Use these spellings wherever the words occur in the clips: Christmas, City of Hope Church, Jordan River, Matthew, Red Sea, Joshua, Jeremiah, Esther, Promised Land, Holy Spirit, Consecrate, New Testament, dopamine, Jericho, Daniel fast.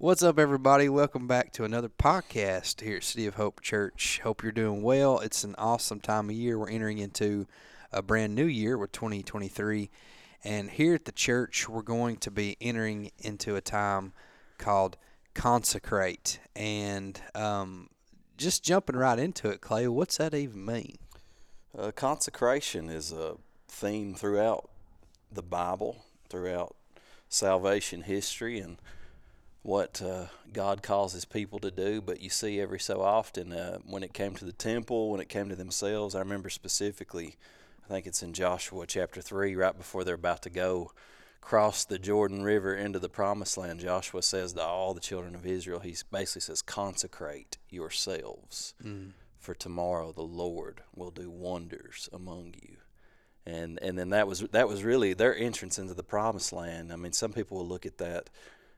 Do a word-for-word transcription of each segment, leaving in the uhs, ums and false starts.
What's up, everybody? Welcome back to another podcast here at City of Hope Church. Hope you're doing well. It's an awesome time of year. We're entering into a brand new year with twenty twenty-three. And here at the church, we're going to be entering into a time called Consecrate. And um, just jumping right into it, Clay, what's that even mean? Uh, consecration is a theme throughout the Bible, throughout salvation history, and what uh, God calls His people to do. But you see every so often uh, when it came to the temple, when it came to themselves, I remember specifically, I think it's in Joshua chapter three, right before they're about to go cross the Jordan River into the Promised Land, Joshua says to all the children of Israel, he basically says, consecrate yourselves, mm. for tomorrow the Lord will do wonders among you. And and then that was that was really their entrance into the Promised Land. I mean, some people will look at that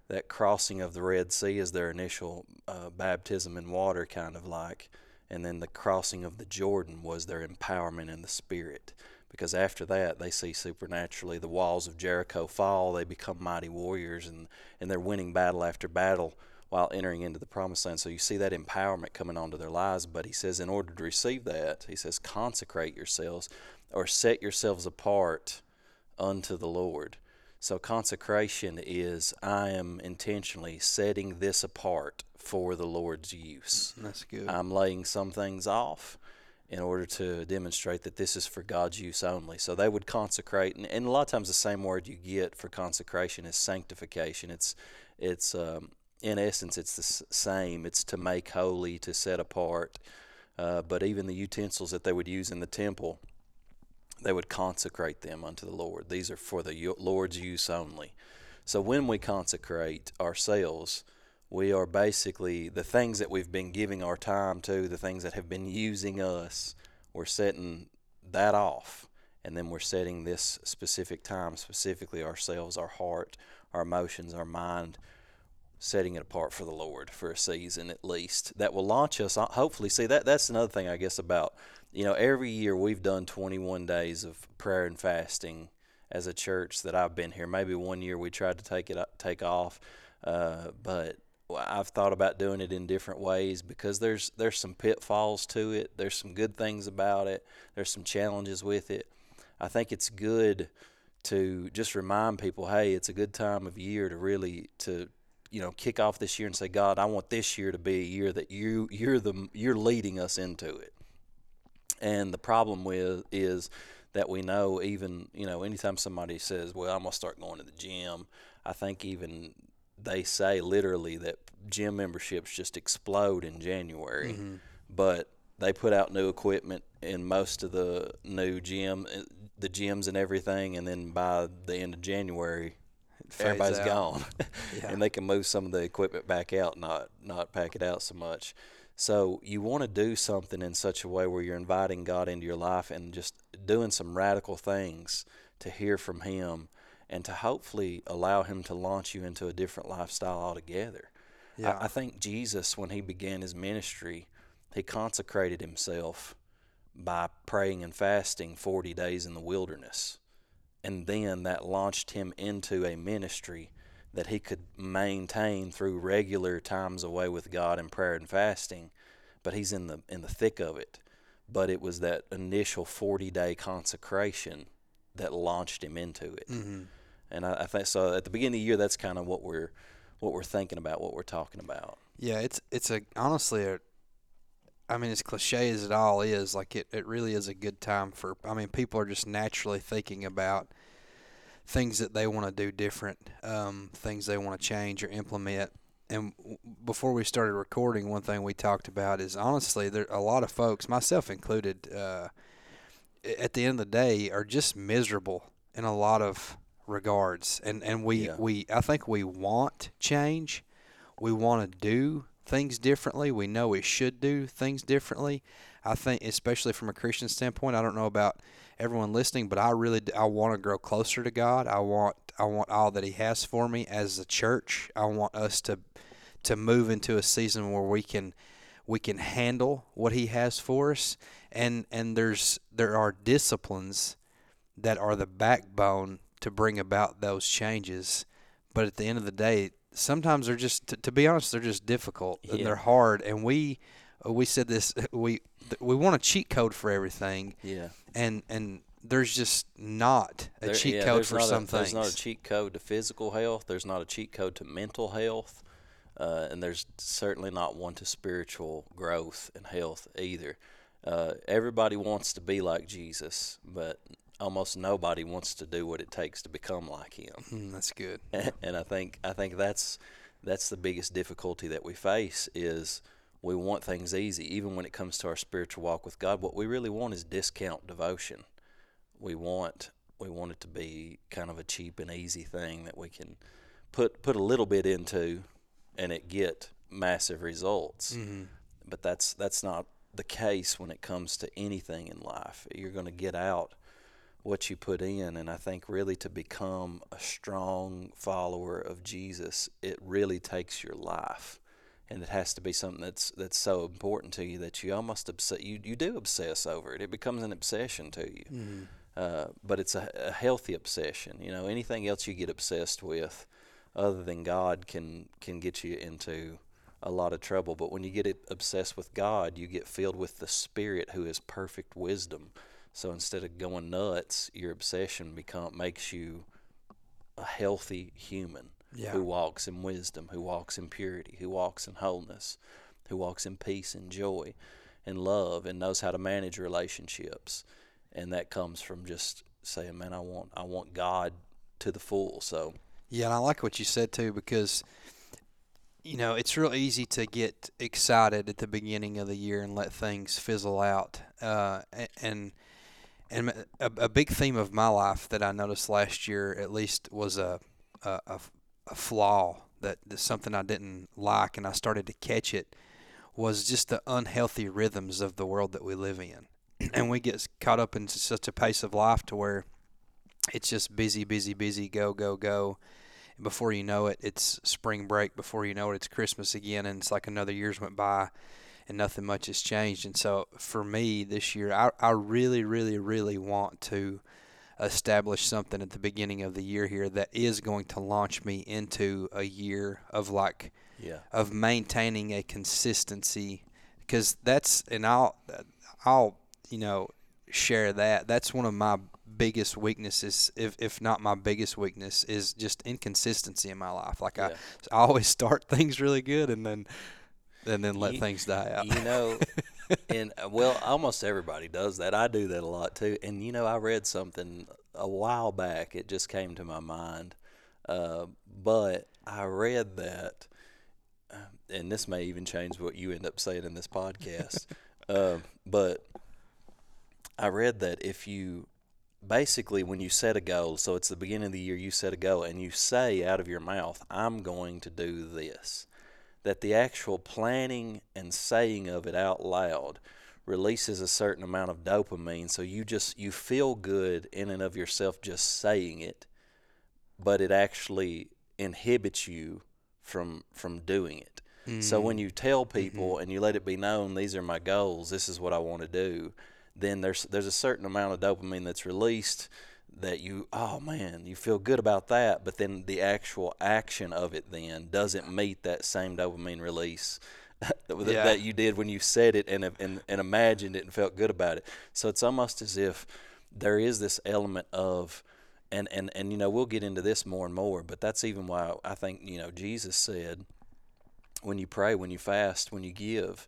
that crossing of the Red Sea as their initial uh, baptism in water, kind of like, and then the crossing of the Jordan was their empowerment in the Spirit. Because after that, they see supernaturally the walls of Jericho fall, they become mighty warriors, and, and they're winning battle after battle while entering into the Promised Land. So you see that empowerment coming onto their lives. But he says, in order to receive that, he says, consecrate yourselves, or set yourselves apart unto the Lord. So consecration is, I am intentionally setting this apart for the Lord's use. That's good. I'm laying some things off in order to demonstrate that this is for God's use only. So they would consecrate, and, and a lot of times the same word you get for consecration is sanctification. It's, it's um, in essence, it's the same. It's to make holy, to set apart. Uh, but even the utensils that they would use in the temple, they would consecrate them unto the Lord. These are for the Lord's use only. So when we consecrate ourselves, we are basically, the things that we've been giving our time to, the things that have been using us, we're setting that off. And then we're setting this specific time, specifically ourselves, our heart, our emotions, our mind, setting it apart for the Lord for a season at least. That will launch us, hopefully. See, that that's another thing, I guess, about, you know, every year we've done twenty-one days of prayer and fasting as a church that I've been here. Maybe one year we tried to take it take off, uh, but I've thought about doing it in different ways because there's there's some pitfalls to it. There's some good things about it. There's some challenges with it. I think it's good to just remind people, hey, it's a good time of year to really to you know kick off this year and say, God, I want this year to be a year that you you're the you're leading us into it. And the problem with is that we know even, you know, anytime somebody says, well, I'm going to start going to the gym, I think even they say literally that gym memberships just explode in January. Mm-hmm. But they put out new equipment in most of the new gym, the gyms and everything, and then by the end of January, everybody's out. Gone. Yeah. And they can move some of the equipment back out, not not pack it out so much. So you want to do something in such a way where you're inviting God into your life and just doing some radical things to hear from Him and to hopefully allow Him to launch you into a different lifestyle altogether. Yeah. I, I think Jesus, when He began His ministry, He consecrated Himself by praying and fasting forty days in the wilderness. And then that launched Him into a ministry that He could maintain through regular times away with God in prayer and fasting, but He's in the in the thick of it. But it was that initial forty-day consecration that launched Him into it. Mm-hmm. And I, I think so. At the beginning of the year, that's kind of what we're what we're thinking about, what we're talking about. Yeah, it's it's a honestly, a, I mean, as cliche as it all is, like it, it really is a good time for. I mean, people are just naturally thinking about things that they want to do different, um, things they want to change or implement. And w- before we started recording, one thing we talked about is, honestly, there a lot of folks, myself included, uh, at the end of the day are just miserable in a lot of regards. And, and we, yeah. we I think we want change. We want to do things differently. We know we should do things differently. I think, especially from a Christian standpoint, I don't know about everyone listening, but I really do, I want to grow closer to God. I want I want all that He has for me as a church. I want us to to move into a season where we can we can handle what He has for us. And and there's there are disciplines that are the backbone to bring about those changes. But at the end of the day, sometimes they're just, to, to be honest, they're just difficult yeah. and they're hard. And we we said this, we we want a cheat code for everything. Yeah. And and there's just not a there, cheat yeah, code for some a, things. There's not a cheat code to physical health. There's not a cheat code to mental health. Uh, and there's certainly not one to spiritual growth and health either. Uh, everybody wants to be like Jesus, but almost nobody wants to do what it takes to become like him. Mm, that's good. And, and I think I think that's that's the biggest difficulty that we face is we want things easy. Even when it comes to our spiritual walk with God, what we really want is discount devotion. We want we want it to be kind of a cheap and easy thing that we can put put a little bit into and it get massive results. Mm-hmm. But that's that's not the case when it comes to anything in life. You're going to get out what you put in, and I think really to become a strong follower of Jesus, it really takes your life, and it has to be something that's that's so important to you that you almost obsess, you, you do obsess over it. It becomes an obsession to you. Mm-hmm. Uh, but it's a, a healthy obsession. You know, anything else you get obsessed with other than God can can get you into a lot of trouble. But when you get obsessed with God, you get filled with the Spirit who is perfect wisdom. So instead of going nuts, your obsession become, makes you a healthy human yeah. who walks in wisdom, who walks in purity, who walks in wholeness, who walks in peace and joy and love and knows how to manage relationships. And that comes from just saying, man, I want I want God to the full. So yeah, and I like what you said too, because you know, it's real easy to get excited at the beginning of the year and let things fizzle out. Uh, and and a, a big theme of my life that I noticed last year, at least, was a a, a flaw that, that something I didn't like, and I started to catch it, was just the unhealthy rhythms of the world that we live in. And we get caught up in such a pace of life to where it's just busy, busy, busy, go, go, go. Before you know it, it's spring break. Before you know it, it's Christmas again, and it's like another year's went by, and nothing much has changed. And so for me this year, I, I really, really, really want to establish something at the beginning of the year here that is going to launch me into a year of like, yeah, of maintaining a consistency, because that's, and I'll, I'll, you know, share that. That's one of my biggest weaknesses, if if not my biggest weakness, is just inconsistency in my life. Like yeah. I, I always start things really good and then and then let you, things die out. You know, and well, almost everybody does that. I do that a lot too. And you know, I read something a while back. It just came to my mind, uh, but I read that, and this may even change what you end up saying in this podcast. uh, but I read that if you basically, when you set a goal, so it's the beginning of the year, you set a goal, and you say out of your mouth, I'm going to do this, that the actual planning and saying of it out loud releases a certain amount of dopamine, so you just, you feel good in and of yourself just saying it, but it actually inhibits you from from doing it. Mm-hmm. So when you tell people mm-hmm. and you let it be known, these are my goals, this is what I want to do, then there's there's a certain amount of dopamine that's released that you, oh man, you feel good about that, but then the actual action of it then doesn't meet that same dopamine release that, yeah. that you did when you said it and, and and imagined it and felt good about it. So it's almost as if there is this element of, and, and, and you know, we'll get into this more and more, but that's even why I think, you know, Jesus said, when you pray, when you fast, when you give,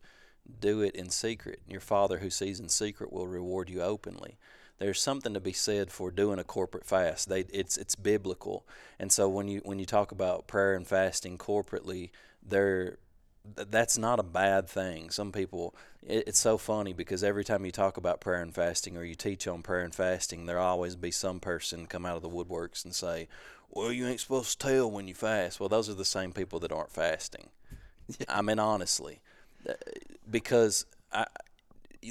do it in secret. Your Father who sees in secret will reward you openly. There's something to be said for doing a corporate fast. They, it's it's biblical. And so when you when you talk about prayer and fasting corporately, there that's not a bad thing. Some people, it, it's so funny because every time you talk about prayer and fasting or you teach on prayer and fasting, there'll always be some person come out of the woodworks and say, well, you ain't supposed to tell when you fast. Well, those are the same people that aren't fasting. I mean, honestly. Because I,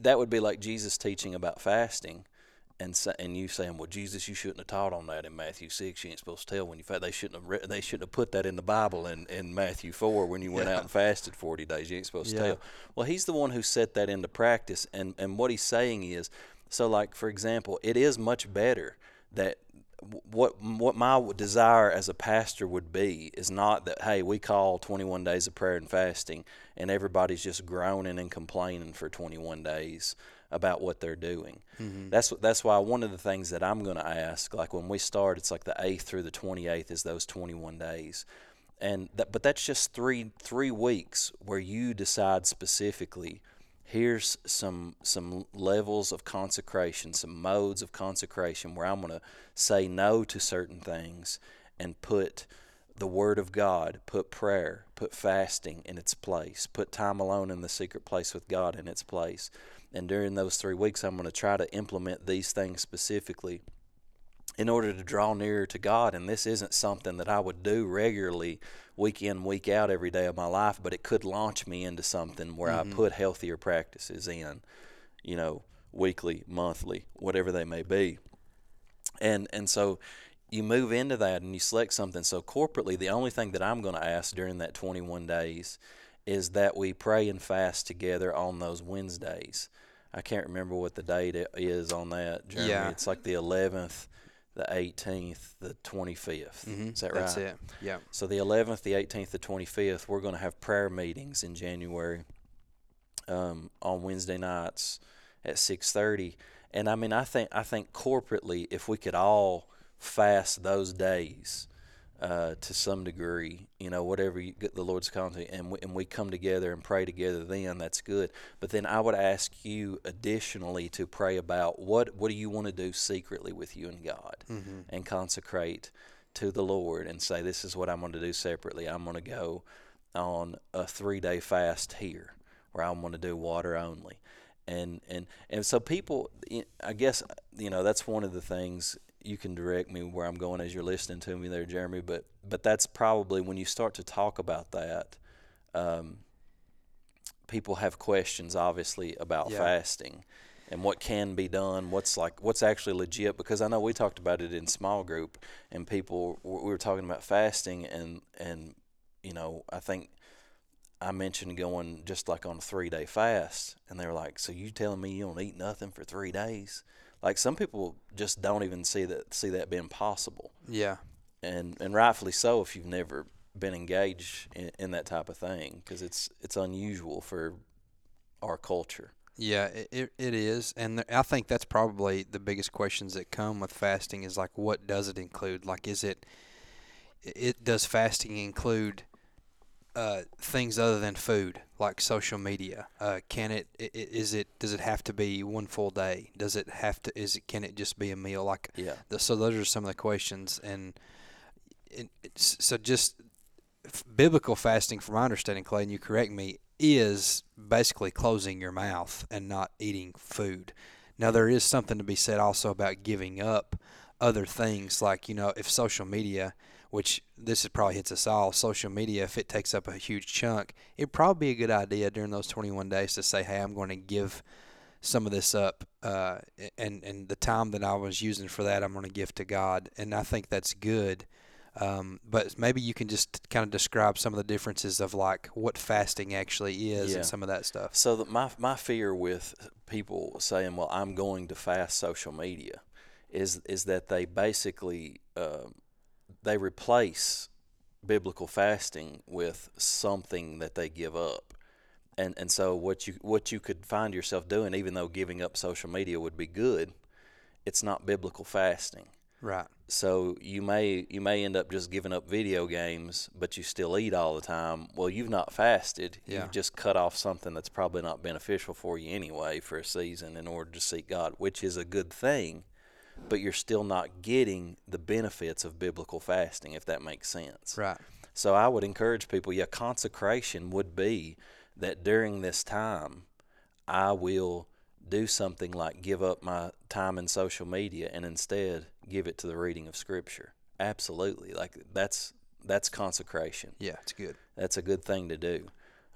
that would be like Jesus teaching about fasting, and sa- and you saying, "Well, Jesus, you shouldn't have taught on that in Matthew six. You ain't supposed to tell when you fast. They shouldn't have. Re- they shouldn't have put that in the Bible in, in Matthew four when you went yeah. out and fasted forty days. You ain't supposed yeah. to tell." Well, he's the one who set that into practice, and and what he's saying is, so like for example, it is much better that what what my desire as a pastor would be is not that, hey, we call twenty-one days of prayer and fasting and everybody's just groaning and complaining for twenty-one days about what they're doing. Mm-hmm. That's that's why one of the things that I'm going to ask, like when we start, it's like the eighth through the twenty-eighth is those twenty-one days. And that, but that's just three three weeks where you decide specifically, here's some some levels of consecration, some modes of consecration where I'm going to say no to certain things and put the Word of God, put prayer, put fasting in its place, put time alone in the secret place with God in its place. And during those three weeks, I'm going to try to implement these things specifically in order to draw nearer to God. And this isn't something that I would do regularly, week in, week out, every day of my life, but it could launch me into something where mm-hmm. I put healthier practices in, you know, weekly, monthly, whatever they may be. And and so you move into that and you select something. So corporately, the only thing that I'm going to ask during that twenty-one days is that we pray and fast together on those Wednesdays. I can't remember what the date is on that, Jeremy. Yeah. It's like the eleventh, the eighteenth, the twenty-fifth. Mm-hmm. Is that right? That's it. Yeah. So the eleventh, the eighteenth, the twenty-fifth, we're going to have prayer meetings in January um, on Wednesday nights at six thirty. And I mean, I think I think corporately, if we could all fast those days uh, to some degree, you know, whatever you get the Lord's content, and we, and we come together and pray together, then that's good. But then I would ask you additionally to pray about what, what do you want to do secretly with you and God, mm-hmm. and consecrate to the Lord and say, this is what I'm going to do separately. I'm going to go on a three-day fast here where I'm going to do water only. And, and, and so people, I guess, you know, that's one of the things. You can direct me where I'm going as you're listening to me there, Jeremy, but but that's probably when you start to talk about that, um, people have questions, obviously, about yeah. fasting and what can be done, what's like what's actually legit, because I know we talked about it in small group, and people, we were talking about fasting, and, and you know, I think I mentioned going just like on a three-day fast, and they were like, so you telling me you don't eat nothing for three days? Like, some people just don't even see that see that being possible. Yeah. And and rightfully so if you've never been engaged in, in that type of thing, because it's, it's unusual for our culture. Yeah, it it is. And there, I think that's probably the biggest questions that come with fasting is, like, what does it include? Like, is it, it does fasting include uh, things other than food, like social media? Uh, can it, is it, does it have to be one full day? Does it have to, is it, can it just be a meal? Like, yeah. The, so those are some of the questions. And it, it's, so just f- biblical fasting, from my understanding, Clay, and you correct me, is basically closing your mouth and not eating food. Now, there is something to be said also about giving up other things, like, you know, if social media, which this is probably hits us all, social media, if it takes up a huge chunk, it'd probably be a good idea during those twenty-one days to say, hey, I'm going to give some of this up, uh, and, and the time that I was using for that, I'm going to give to God. And I think that's good. Um, but maybe you can just kind of describe some of the differences of, like, what fasting actually is, yeah. and some of that stuff. So the, my, my fear with people saying, well, I'm going to fast social media, is, is that they basically uh, – they replace biblical fasting with something that they give up. And and so what you what you could find yourself doing, even though giving up social media would be good, it's not biblical fasting. Right. So you may you may end up just giving up video games, but you still eat all the time. Well, you've not fasted. Yeah. You've just cut off something that's probably not beneficial for you anyway for a season in order to seek God, which is a good thing. But you're still not getting the benefits of biblical fasting, if that makes sense. Right. So I would encourage people, yeah, consecration would be that during this time, I will do something like give up my time in social media and instead give it to the reading of Scripture. Absolutely. Like, that's that's consecration. Yeah, it's good. That's a good thing to do.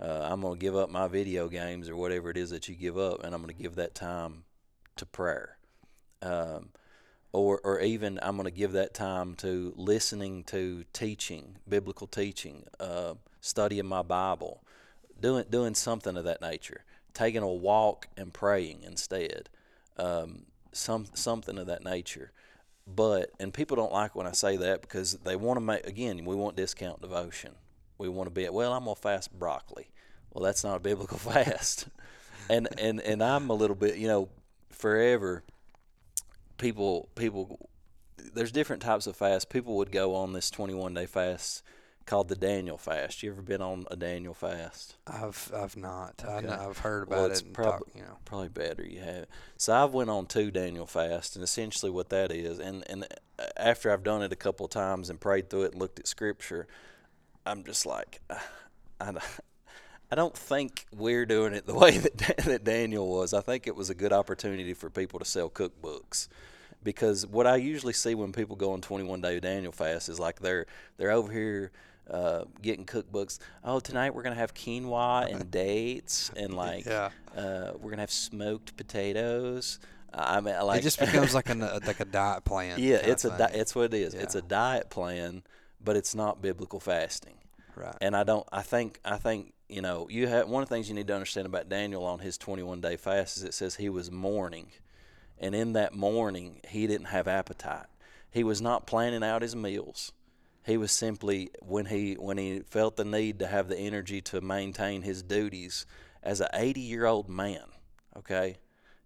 Uh, I'm going to give up my video games or whatever it is that you give up, and I'm going to give that time to prayer. Um Or, or even I'm going to give that time to listening to teaching, biblical teaching, uh, studying my Bible, doing doing something of that nature, taking a walk and praying instead, um, some something of that nature. But, and people don't like when I say that because they want to make, again, we want discount devotion. We want to be, well, I'm going to fast broccoli. Well, that's not a biblical fast. and, and and I'm a little bit, you know, forever, people, people, there's different types of fasts. People would go on this twenty-one day fast called the Daniel fast. You ever been on a Daniel fast? I've I've not. Okay. I, I've heard about well, it's it. Prob- talk, you know. Probably better you have. So I've went on two Daniel fasts, and essentially what that is, and and after I've done it a couple of times and prayed through it and looked at Scripture, I'm just like, I, I don't think we're doing it the way that that Daniel was. I think it was a good opportunity for people to sell cookbooks. Because what I usually see when people go on twenty-one day Daniel fast is like they're they're over here uh, getting cookbooks. Oh, tonight we're gonna have quinoa and dates, and like yeah. uh, we're gonna have smoked potatoes. I mean, like it just becomes like a like a diet plan. Yeah, it's a di- it's what it is. Yeah. It's a diet plan, but it's not biblical fasting. Right. And I don't. I think. I think you know. You have one of the things you need to understand about Daniel on his twenty-one day fast is it says he was mourning. And in that morning, he didn't have appetite. He was not planning out his meals. He was simply, when he when he felt the need to have the energy to maintain his duties as an eighty-year-old man, okay?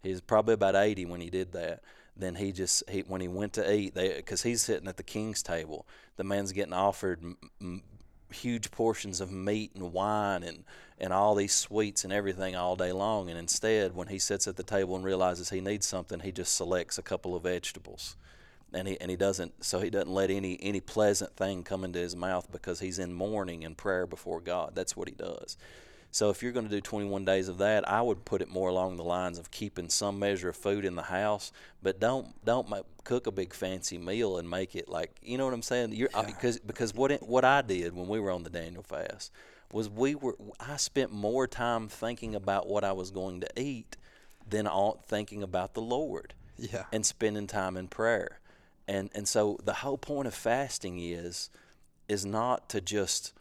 He was probably about eighty when he did that. Then he just, he when he went to eat, because he's sitting at the king's table, the man's getting offered m- m- huge portions of meat and wine and, and all these sweets and everything all day long. And instead, when he sits at the table and realizes he needs something, he just selects a couple of vegetables. And he and he doesn't, so he doesn't let any, any pleasant thing come into his mouth because he's in mourning and prayer before God. That's what he does. So if you're going to do twenty-one days of that, I would put it more along the lines of keeping some measure of food in the house, but don't don't make, cook a big fancy meal and make it like, you know what I'm saying? You're, yeah. Because because what it, what I did when we were on the Daniel fast was we were I spent more time thinking about what I was going to eat than all, thinking about the Lord. Yeah. And spending time in prayer. And and so the whole point of fasting is is not to just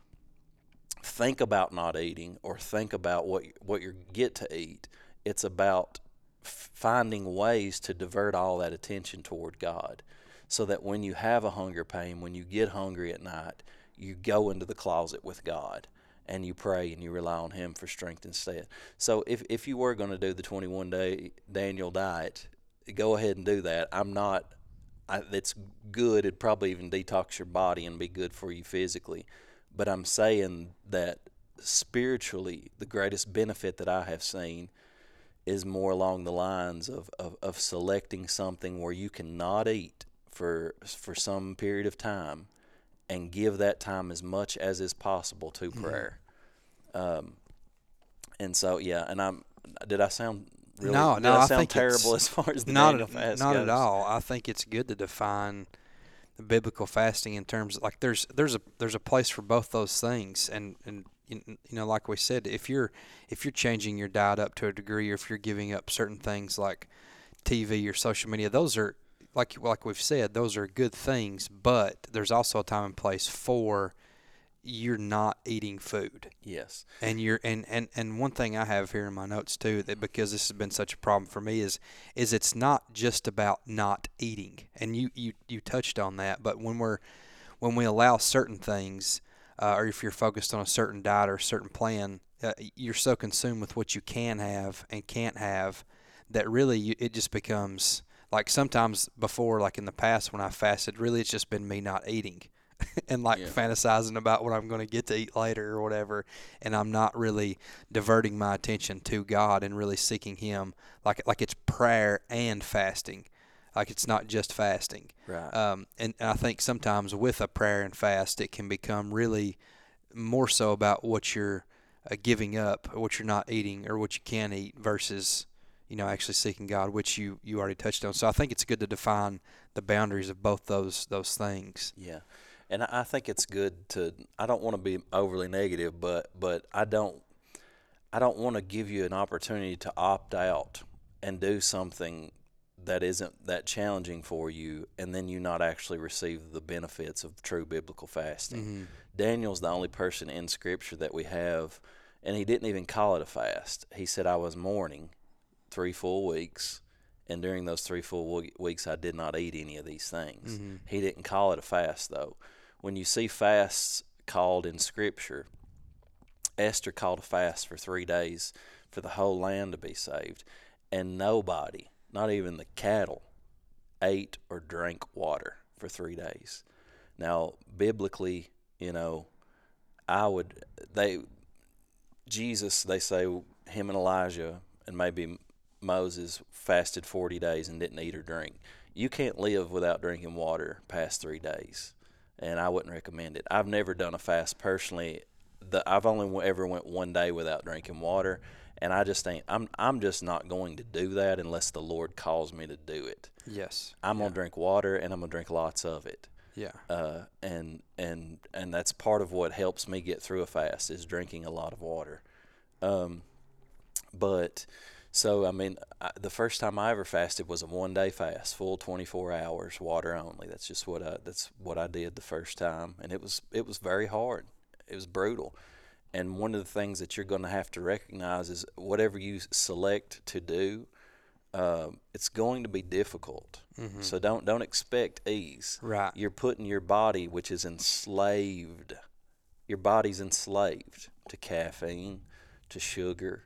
think about not eating or think about what what you get to eat. It's about f- finding ways to divert all that attention toward God so that when you have a hunger pain, when you get hungry at night, you go into the closet with God and you pray and you rely on Him for strength instead. So if, if you were going to do the twenty-one day Daniel diet, go ahead and do that. I'm not, I, it's good. It'd probably even detox your body and be good for you physically. But I'm saying that spiritually, the greatest benefit that I have seen is more along the lines of, of, of selecting something where you cannot eat for for some period of time and give that time as much as is possible to prayer. Mm-hmm. Um, and so, yeah, and I'm, did I sound really, no, no, I, I sound terrible as far as the not Daniel fast Not goes? At all. I think it's good to define biblical fasting in terms of, like, there's there's a there's a place for both those things, and and you know, like we said, if you're if you're changing your diet up to a degree, or if you're giving up certain things like T V or social media, those are like like we've said, those are good things, but there's also a time and place for you're not eating food. Yes. And you're and and and one thing I have here in my notes too, that because this has been such a problem for me, is is it's not just about not eating, and you you you touched on that, but when we're when we allow certain things, uh, or if you're focused on a certain diet or a certain plan, uh, you're so consumed with what you can have and can't have that really you, it just becomes like, sometimes before, like in the past when I fasted, really it's just been me not eating and like yeah. fantasizing about what I'm going to get to eat later or whatever, and I'm not really diverting my attention to God and really seeking Him. Like like it's prayer and fasting, like it's not just fasting. Right. Um, and, and I think sometimes with a prayer and fast, it can become really more so about what you're uh, giving up, or what you're not eating, or what you can eat, versus, you know, actually seeking God, which you, you already touched on. So I think it's good to define the boundaries of both those those things. Yeah. And I think it's good to, I don't want to be overly negative, but but I don't I don't want to give you an opportunity to opt out and do something that isn't that challenging for you, and then you not actually receive the benefits of true biblical fasting. Mm-hmm. Daniel's the only person in Scripture that we have, and he didn't even call it a fast. He said, I was mourning three full weeks And during those three full weeks, I did not eat any of these things. Mm-hmm. He didn't call it a fast, though. When you see fasts called in Scripture, Esther called a fast for three days for the whole land to be saved. And nobody, not even the cattle, ate or drank water for three days. Now, biblically, you know, I would, they, Jesus, they say, him and Elijah and maybe Moses fasted forty days and didn't eat or drink. You can't live without drinking water past three days, and I wouldn't recommend it. I've never done a fast personally. The, I've only ever went one day without drinking water, and I just think I'm I'm just not going to do that unless the Lord calls me to do it. Yes, I'm yeah. gonna drink water, and I'm gonna drink lots of it. Yeah, uh, and and and that's part of what helps me get through a fast is drinking a lot of water. Um, but so I mean, I, the first time I ever fasted was a one-day fast, full twenty-four hours, water only. That's just what I that's what I did the first time, and it was it was very hard. It was brutal. And one of the things that you're going to have to recognize is whatever you select to do, uh, it's going to be difficult. Mm-hmm. So don't don't expect ease. Right. You're putting your body, which is enslaved, your body's enslaved to caffeine, to sugar,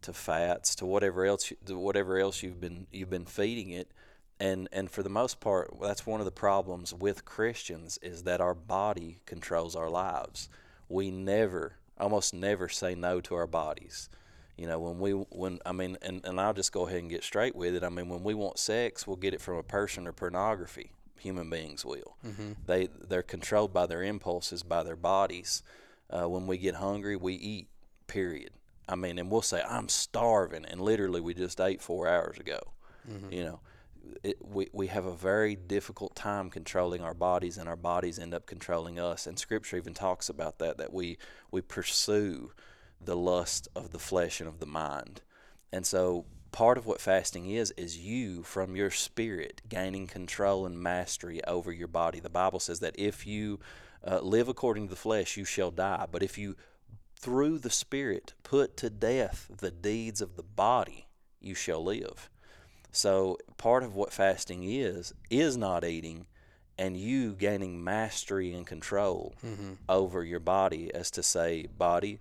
to fats, to whatever else, to whatever else you've been you've been feeding it. And and for the most part, that's one of the problems with Christians is that our body controls our lives. We never, almost never say no to our bodies. You know, when we, when I mean, and, and I'll just go ahead and get straight with it. I mean, when we want sex, we'll get it from a person or pornography. Human beings will. Mm-hmm. They, they're controlled by their impulses, by their bodies. Uh, when we get hungry, we eat, period. I mean, and we'll say, I'm starving. And literally, we just ate four hours ago, mm-hmm. you know. It, we, we have a very difficult time controlling our bodies, and our bodies end up controlling us. And Scripture even talks about that, that we, we pursue the lust of the flesh and of the mind. And so part of what fasting is, is you, from your spirit, gaining control and mastery over your body. The Bible says that if you uh, live according to the flesh, you shall die. But if you, through the Spirit, put to death the deeds of the body, you shall live. So part of what fasting is, is not eating and you gaining mastery and control mm-hmm. over your body as to say, body,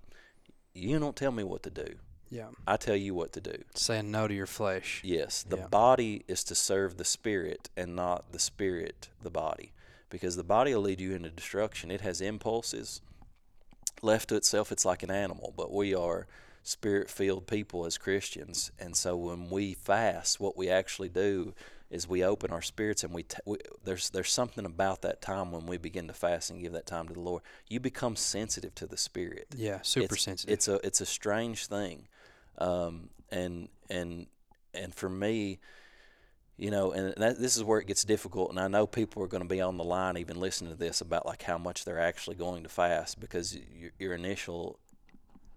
you don't tell me what to do. Yeah. I tell you what to do. Saying no to your flesh. Yes. The yeah. body is to serve the Spirit and not the Spirit, the body, because the body will lead you into destruction. It has impulses. Left to itself, it's like an animal, but we are Spirit-filled people as Christians, and so when we fast, what we actually do is we open our spirits, and we, t- we there's there's something about that time when we begin to fast and give that time to the Lord. You become sensitive to the Spirit. Yeah, super it's, sensitive. It's a it's a strange thing, um, and and and for me, you know, and that, this is where it gets difficult. And I know people are going to be on the line even listening to this about like how much they're actually going to fast because your, your initial.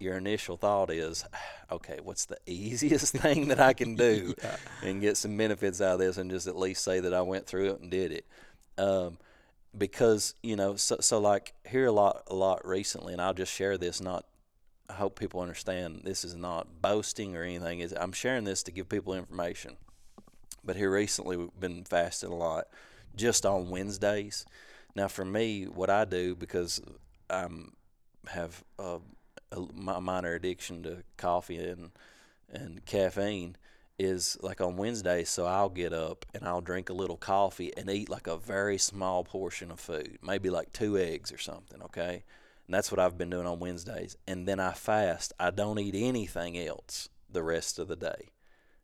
Your initial thought is, okay, what's the easiest thing that I can do yeah. and get some benefits out of this and just at least say that I went through it and did it. Um, because, you know, so, so like here a lot, a lot recently, and I'll just share this, not, I hope people understand this is not boasting or anything. It's, I'm sharing this to give people information. But here recently we've been fasting a lot just on Wednesdays. Now for me, what I do, because I have uh, my minor addiction to coffee and and caffeine is like on Wednesdays, so I'll get up and I'll drink a little coffee and eat like a very small portion of food, maybe like two eggs or something, okay? And that's what I've been doing on Wednesdays. And then I fast. I don't eat anything else the rest of the day.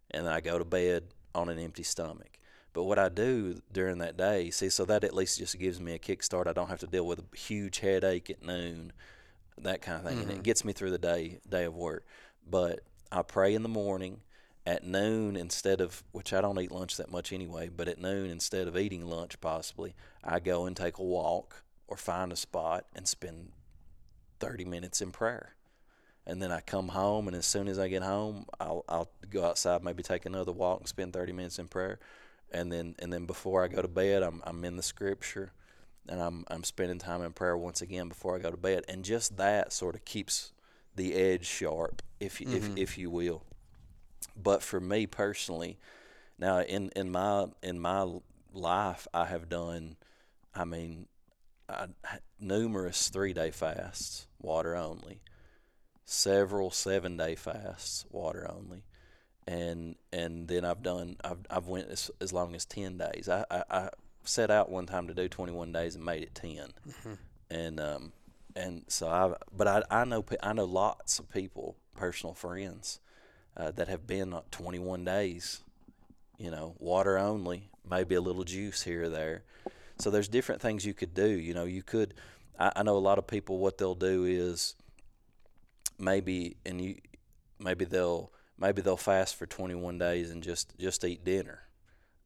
And then I go to bed on an empty stomach. But what I do during that day, see, so that at least just gives me a kickstart. I don't have to deal with a huge headache at noon, that kind of thing, mm-hmm. and it gets me through the day day of work. But I pray in the morning. At noon, instead of, which I don't eat lunch that much anyway, but at noon, instead of eating lunch possibly, I go and take a walk or find a spot and spend thirty minutes in prayer. And then I come home, and as soon as I get home, I'll, I'll go outside, maybe take another walk and spend thirty minutes in prayer. And then and then before I go to bed, I'm I'm in the Scripture. And I'm I'm spending time in prayer once again before I go to bed, and just that sort of keeps the edge sharp, if mm-hmm. if if you will. But for me personally, Now, in, in my in my life, I have done, I mean, I, numerous three-day fasts, water only, several seven-day fasts, water only, and and then I've done I've I've went as, as long as ten days. I, I, I set out one time to do twenty-one days and made it ten, mm-hmm. and um and so I but I I know I know lots of people, personal friends, uh, that have been on twenty-one days. You know, water only, maybe a little juice here or there. So there's different things you could do. You know, you could, I, I know a lot of people, what they'll do is maybe, and you, maybe they'll, maybe they'll fast for twenty-one days and just, just eat dinner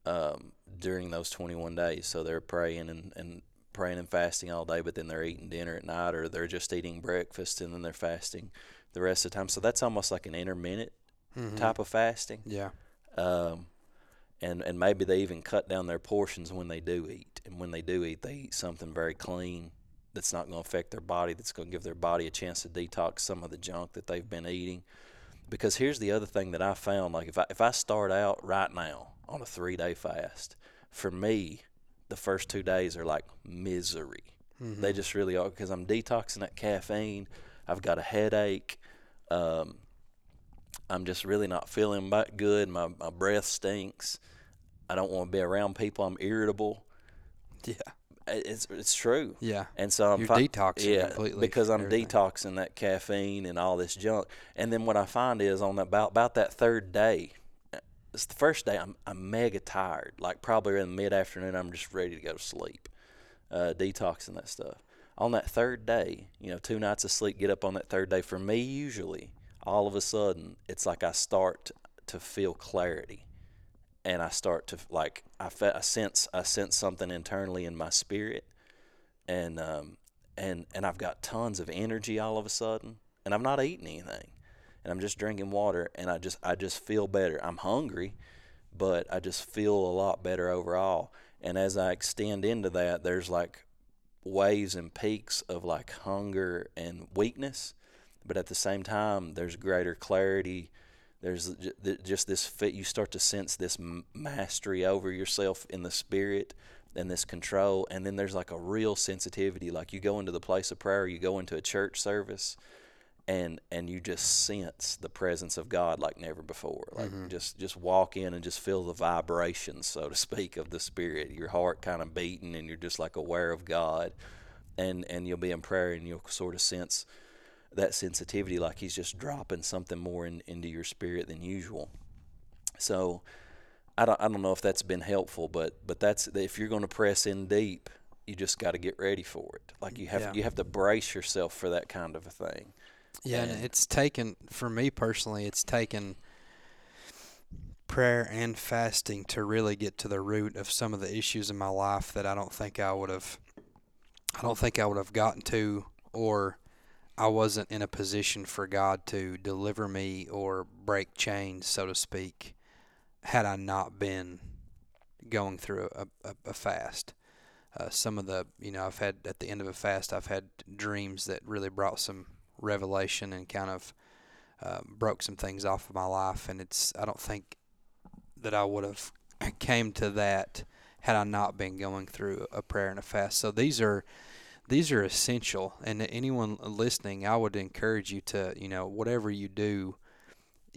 um, during those twenty-one days. So they're praying and, and praying and fasting all day, but then they're eating dinner at night, or they're just eating breakfast and then they're fasting the rest of the time. So that's almost like an intermittent mm-hmm. type of fasting. Yeah. Um, And and maybe they even cut down their portions when they do eat. And when they do eat, they eat something very clean that's not going to affect their body, that's going to give their body a chance to detox some of the junk that they've been eating. Because here's the other thing that I found. Like if I, if I start out right now on a three-day fast, for me, the first two days are like misery. Mm-hmm. They just really are, because I'm detoxing that caffeine. I've got a headache. Um, I'm just really not feeling good. My my breath stinks. I don't want to be around people. I'm irritable. Yeah, it's it's true. Yeah, and so I'm You're fi- detoxing yeah, completely because I'm everything. detoxing that caffeine and all this junk. And then what I find is on about about that third day, it's the first day I'm I'm mega tired. Like probably in the mid afternoon, I'm just ready to go to sleep, uh, detoxing that stuff. On that third day, you know, two nights of sleep, get up on that third day. For me, usually, all of a sudden, it's like I start to feel clarity, and I start to like I, fe- I sense I sense something internally in my spirit, and um and and I've got tons of energy all of a sudden, and I'm not eating anything, and I'm just drinking water, and I just I just feel better. I'm hungry, but I just feel a lot better overall. And as I extend into that, there's like waves and peaks of like hunger and weakness. But at the same time, there's greater clarity. There's just this fit. You start to sense this mastery over yourself in the spirit and this control. And then there's like a real sensitivity. Like you go into the place of prayer, you go into a church service, and and you just sense the presence of God like never before. Like mm-hmm. just, just walk in and just feel the vibrations, so to speak, of the spirit. Your heart kind of beating, and you're just like aware of God. And, and you'll be in prayer, and you'll sort of sense that sensitivity, like he's just dropping something more in, into your spirit than usual. So I don't I don't know if that's been helpful, but but that's if you're going to press in deep, you just got to get ready for it. Like you have yeah. you have to brace yourself for that kind of a thing. Yeah, and, and it's taken for me personally, it's taken prayer and fasting to really get to the root of some of the issues in my life that I don't think I would have I don't think I would have gotten to, or I wasn't in a position for God to deliver me or break chains, so to speak, had I not been going through a, a, a fast. Uh, some of the, you know, I've had at the end of a fast, I've had dreams that really brought some revelation and kind of uh, broke some things off of my life. And it's, I don't think that I would have came to that had I not been going through a prayer and a fast. So these are, These are essential, and to anyone listening, I would encourage you to, you know, whatever you do,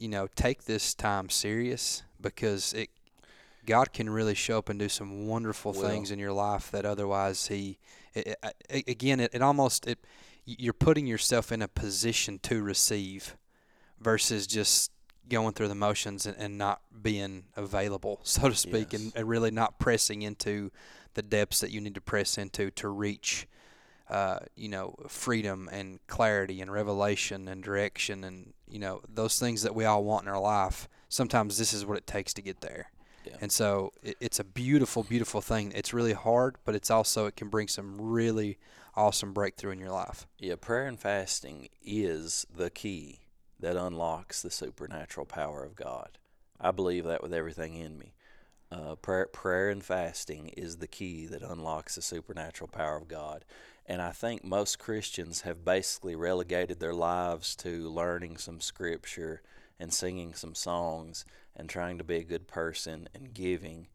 you know, take this time serious, because it, God can really show up and do some wonderful well, things in your life that otherwise He, it, it, again, it, it almost, it, you're putting yourself in a position to receive versus just going through the motions and, and not being available, so to speak, yes. and, and really not pressing into the depths that you need to press into to reach Uh, you know, freedom and clarity and revelation and direction and, you know, those things that we all want in our life. Sometimes this is what it takes to get there. Yeah. And so it, it's a beautiful, beautiful thing. It's really hard, but it's also, it can bring some really awesome breakthrough in your life. Yeah, prayer and fasting is the key that unlocks the supernatural power of God. I believe that with everything in me. Uh, prayer, prayer and fasting is the key that unlocks the supernatural power of God. And I think most Christians have basically relegated their lives to learning some scripture and singing some songs and trying to be a good person and giving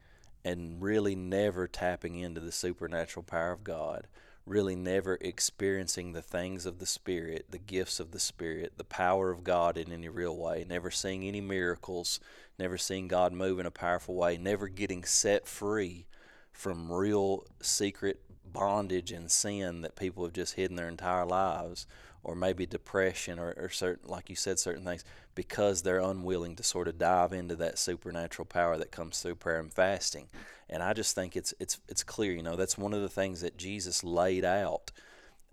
and really never tapping into the supernatural power of God, really never experiencing the things of the Spirit, the gifts of the Spirit, the power of God in any real way, never seeing any miracles, never seeing God move in a powerful way, never getting set free from real secret bondage and sin that people have just hidden their entire lives, or maybe depression or, or certain, like you said, certain things, because they're unwilling to sort of dive into that supernatural power that comes through prayer and fasting. And I just think it's it's it's clear, you know, that's one of the things that Jesus laid out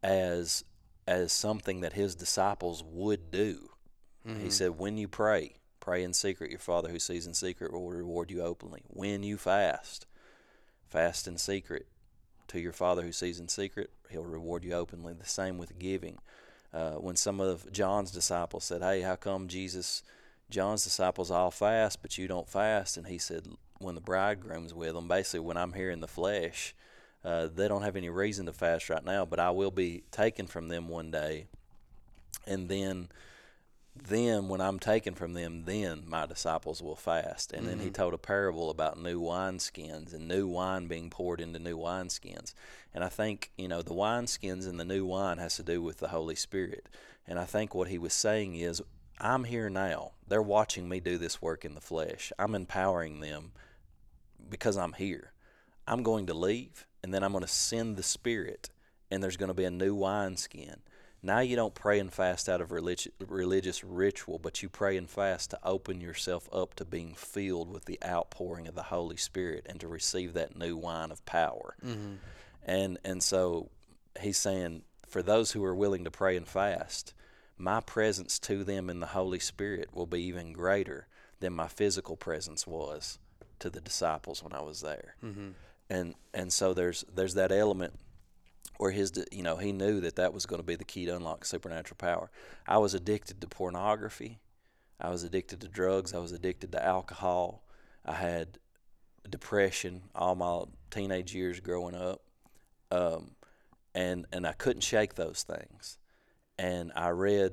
as as something that his disciples would do. Mm-hmm. He said, when you pray, pray in secret, your Father who sees in secret will reward you openly. When you fast, fast in secret to your Father who sees in secret, he'll reward you openly. The same with giving. Uh, when some of John's disciples said, hey, how come Jesus, John's disciples all fast, but you don't fast? And he said, when the bridegroom's with them, basically when I'm here in the flesh, uh, they don't have any reason to fast right now, but I will be taken from them one day. And then, then when I'm taken from them, then my disciples will fast. And mm-hmm. then he told a parable about new wineskins and new wine being poured into new wineskins. And I think, you know, the wineskins and the new wine has to do with the Holy Spirit. And I think what he was saying is, I'm here now. They're watching me do this work in the flesh. I'm empowering them because I'm here. I'm going to leave, and then I'm going to send the Spirit, and there's going to be a new wineskin. Now you don't pray and fast out of religi- religious ritual, but you pray and fast to open yourself up to being filled with the outpouring of the Holy Spirit and to receive that new wine of power. Mm-hmm. And and so he's saying, for those who are willing to pray and fast, my presence to them in the Holy Spirit will be even greater than my physical presence was to the disciples when I was there. Mm-hmm. And and so there's there's that element where his, you know, he knew that that was going to be the key to unlock supernatural power. I was addicted to pornography. I was addicted to drugs. I was addicted to alcohol. I had depression all my teenage years growing up. Um, and, and I couldn't shake those things. And I read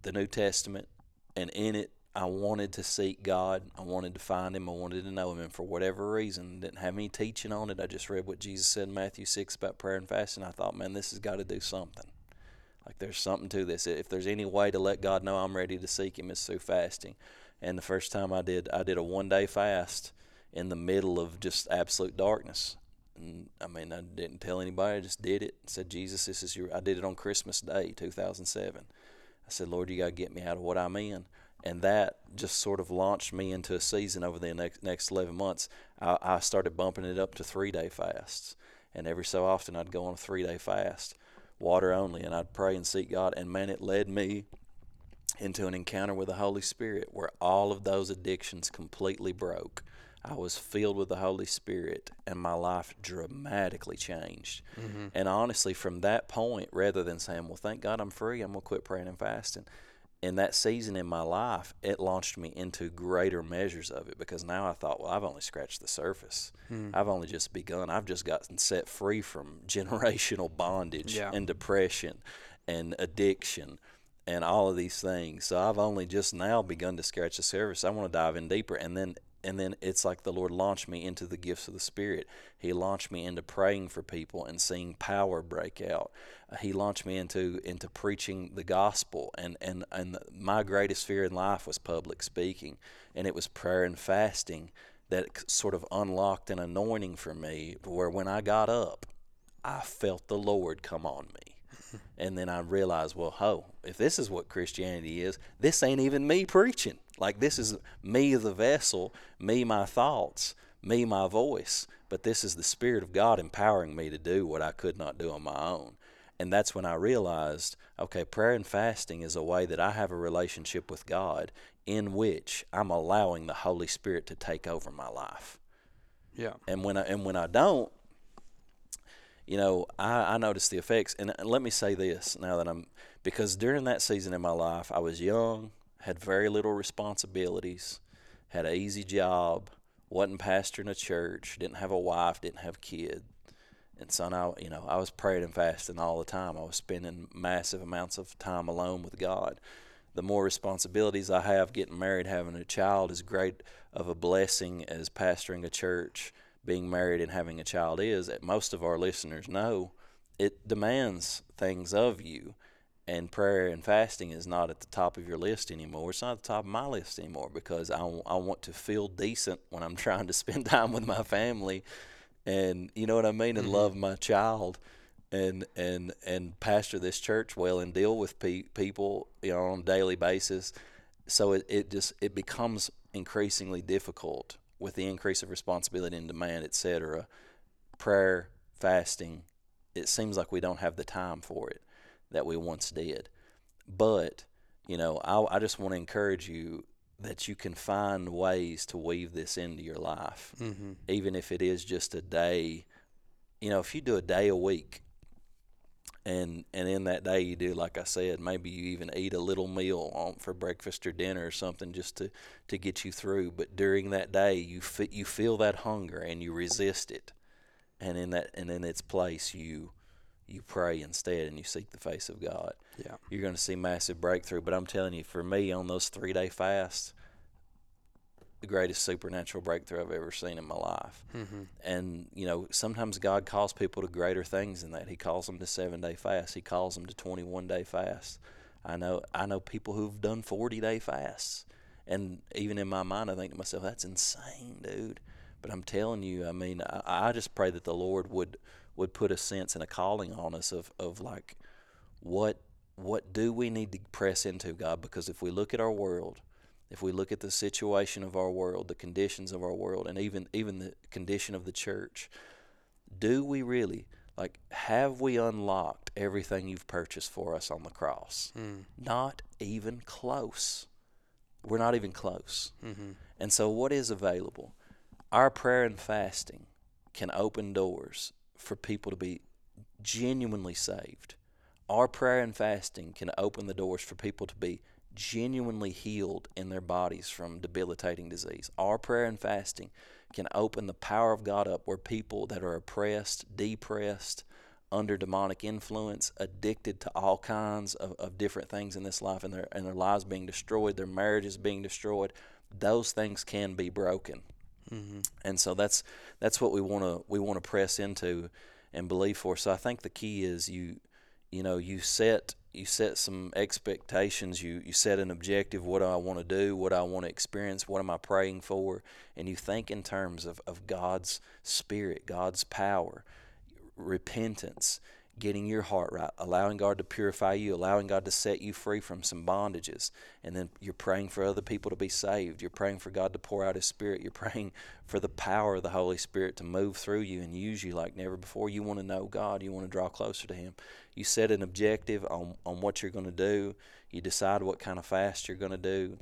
the New Testament, and in it, I wanted to seek God. I wanted to find him. I wanted to know him. And for whatever reason, didn't have any teaching on it. I just read what Jesus said in Matthew six about prayer and fasting. I thought, man, this has got to do something. Like, there's something to this. If there's any way to let God know I'm ready to seek him, it's through fasting. And the first time I did, I did a one-day fast in the middle of just absolute darkness. And, I mean, I didn't tell anybody. I just did it. I said, Jesus, this is your... I did it on Christmas Day, two thousand seven. I said, Lord, you got to get me out of what I'm in. And that just sort of launched me into a season over the next next eleven months. I, I started bumping it up to three-day fasts. And every so often I'd go on a three-day fast, water only, and I'd pray and seek God. And, man, it led me into an encounter with the Holy Spirit where all of those addictions completely broke. I was filled with the Holy Spirit, and my life dramatically changed. Mm-hmm. And honestly, from that point, rather than saying, well, thank God I'm free, I'm going to quit praying and fasting, in that season in my life, it launched me into greater measures of it, because now I thought, well, I've only scratched the surface. Hmm. I've only just begun. I've just gotten set free from generational bondage yeah. and depression and addiction and all of these things. So I've only just now begun to scratch the surface. I want to dive in deeper. And then and then it's like the Lord launched me into the gifts of the Spirit. He launched me into praying for people and seeing power break out. He launched me into into preaching the gospel. And, and, and my greatest fear in life was public speaking. And it was prayer and fasting that sort of unlocked an anointing for me where when I got up, I felt the Lord come on me. And then I realized, well, ho, if this is what Christianity is, this ain't even me preaching. Like, this is me, the vessel, me, my thoughts, me, my voice. But this is the Spirit of God empowering me to do what I could not do on my own. And that's when I realized, okay, prayer and fasting is a way that I have a relationship with God in which I'm allowing the Holy Spirit to take over my life. Yeah. And when I, and when I don't, you know, I, I noticed the effects. And let me say this now that I'm, because during that season in my life, I was young, had very little responsibilities, had an easy job, wasn't pastoring a church, didn't have a wife, didn't have a kid. And so now, you know, I was praying and fasting all the time. I was spending massive amounts of time alone with God. the more responsibilities I have, getting married, having a child, is great of a blessing as pastoring a church, being married and having a child is, that most of our listeners know, it demands things of you. And prayer and fasting is not at the top of your list anymore. It's not at the top of my list anymore, because I, I want to feel decent when I'm trying to spend time with my family, and you know what I mean, and mm-hmm. love my child, and and and pastor this church well, and deal with pe- people you know on a daily basis. So it, it just it becomes increasingly difficult with the increase of responsibility and demand, et cetera. Prayer, fasting, it seems like we don't have the time for it that we once did. But, you know, I, I just want to encourage you that you can find ways to weave this into your life, mm-hmm. even if it is just a day. You know, if you do a day a week, and and in that day you do, like I said, maybe you even eat a little meal on, for breakfast or dinner or something, just to, to get you through. But during that day, you f- you feel that hunger and you resist it, and in that and in its place you. you pray instead, and you seek the face of God. Yeah. You're going to see massive breakthrough. But I'm telling you, for me, on those three-day fasts, the greatest supernatural breakthrough I've ever seen in my life. Mm-hmm. And, you know, sometimes God calls people to greater things than that. He calls them to seven-day fasts. He calls them to twenty-one-day fasts. I know I know people who've done forty-day fasts. And even in my mind, I think to myself, that's insane, dude. But I'm telling you, I mean, I, I just pray that the Lord would – would put a sense and a calling on us of, of like, what what do we need to press into, God? Because if we look at our world, if we look at the situation of our world, the conditions of our world, and even, even the condition of the church, do we really, like, have we unlocked everything you've purchased for us on the cross? Mm. Not even close. We're not even close. Mm-hmm. And so what is available? Our prayer and fasting can open doors for people to be genuinely saved. Our prayer and fasting can open the doors for people to be genuinely healed in their bodies from debilitating disease. Our prayer and fasting can open the power of God up where people that are oppressed, depressed, under demonic influence, addicted to all kinds of, of different things in this life, and their, and their lives being destroyed, their marriages being destroyed, those things can be broken. Mm-hmm. And so that's that's what we want to we want to press into and believe for. So I think the key is you you know you set you set some expectations. You you set an objective. What do I want to do? What do I want to experience? What am I praying for? And you think in terms of, of God's Spirit, God's power, repentance, getting your heart right, allowing God to purify you, allowing God to set you free from some bondages. And then you're praying for other people to be saved. You're praying for God to pour out His Spirit. You're praying for the power of the Holy Spirit to move through you and use you like never before. You want to know God. You want to draw closer to Him. You set an objective on, on what you're going to do. You decide what kind of fast you're going to do.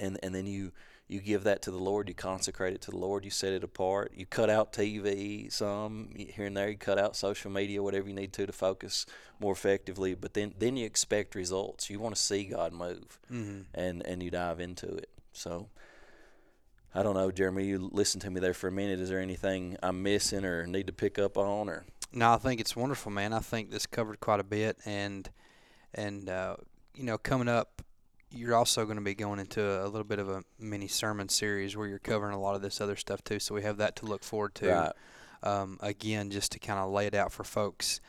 And and then you, you give that to the Lord. You consecrate it to the Lord. You set it apart. You cut out T V some here and there. You cut out social media, whatever you need to to focus more effectively. But then, then you expect results. You want to see God move, mm-hmm. and, and you dive into it. So I don't know, Jeremy, you listened to me there for a minute. Is there anything I'm missing or need to pick up on? Or No, I think it's wonderful, man. I think this covered quite a bit. And, and uh, you know, coming up, you're also going to be going into a little bit of a mini sermon series where you're covering a lot of this other stuff too. So we have that to look forward to. Right. Um, again, just to kind of lay it out for folks,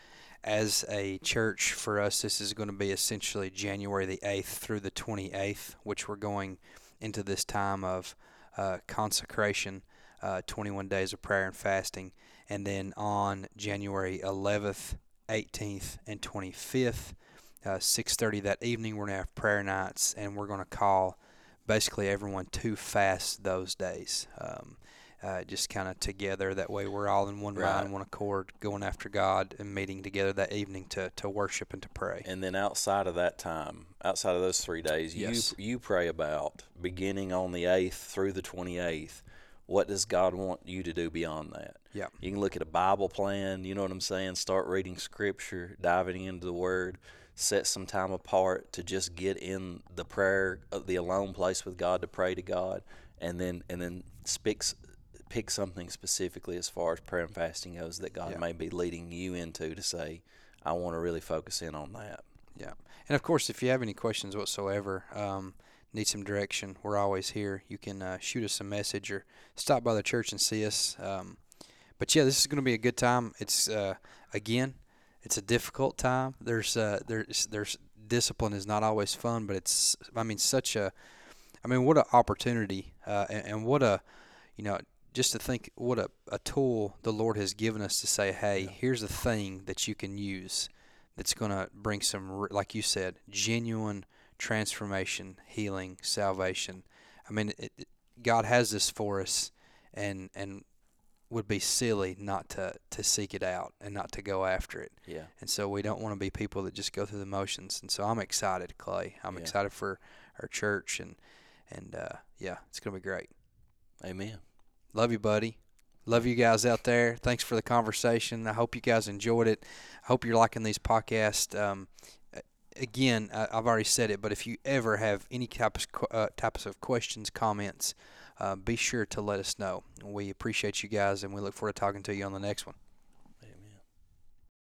as a church for us, this is going to be essentially January the eighth through the twenty-eighth, which we're going into this time of uh, consecration, uh, twenty-one days of prayer and fasting. And then on January eleventh, eighteenth, and twenty-fifth, Uh, six thirty that evening, we're going to have prayer nights, and we're going to call basically everyone to fast those days, um, uh, just kind of together. That way we're all in one right. mind, one accord, going after God and meeting together that evening to, to worship and to pray. And then outside of that time, outside of those three days, yes. you you pray about, beginning on the eighth through the twenty-eighth, what does God want you to do beyond that? Yeah. You can look at a Bible plan, you know what I'm saying, start reading Scripture, diving into the Word. Set some time apart to just get in the prayer, the alone place with God, to pray to God, and then and then pick, pick something specifically as far as prayer and fasting goes that God yeah. may be leading you into, to say, I want to really focus in on that. Yeah. And, of course, if you have any questions whatsoever, um, need some direction, we're always here. You can uh, shoot us a message or stop by the church and see us. Um, but, yeah, this is going to be a good time. It's, uh, again, it's a difficult time. There's uh, there's there's discipline is not always fun, but it's, I mean, such a, I mean, what an opportunity uh, and, and what a, you know, just to think what a, a tool the Lord has given us to say, hey, yeah. here's a thing that you can use that's going to bring some, like you said, genuine transformation, healing, salvation. I mean, it, it, God has this for us, and and would be silly not to, to seek it out and not to go after it. Yeah. And so we don't want to be people that just go through the motions. And so I'm excited, Clay. I'm yeah. excited for our church, and, and uh, yeah, it's going to be great. Amen. Love you, buddy. Love you guys out there. Thanks for the conversation. I hope you guys enjoyed it. I hope you're liking these podcasts. Um, again, I, I've already said it, but if you ever have any types, uh, types of questions, comments, uh, be sure to let us know. We appreciate you guys, and we look forward to talking to you on the next one.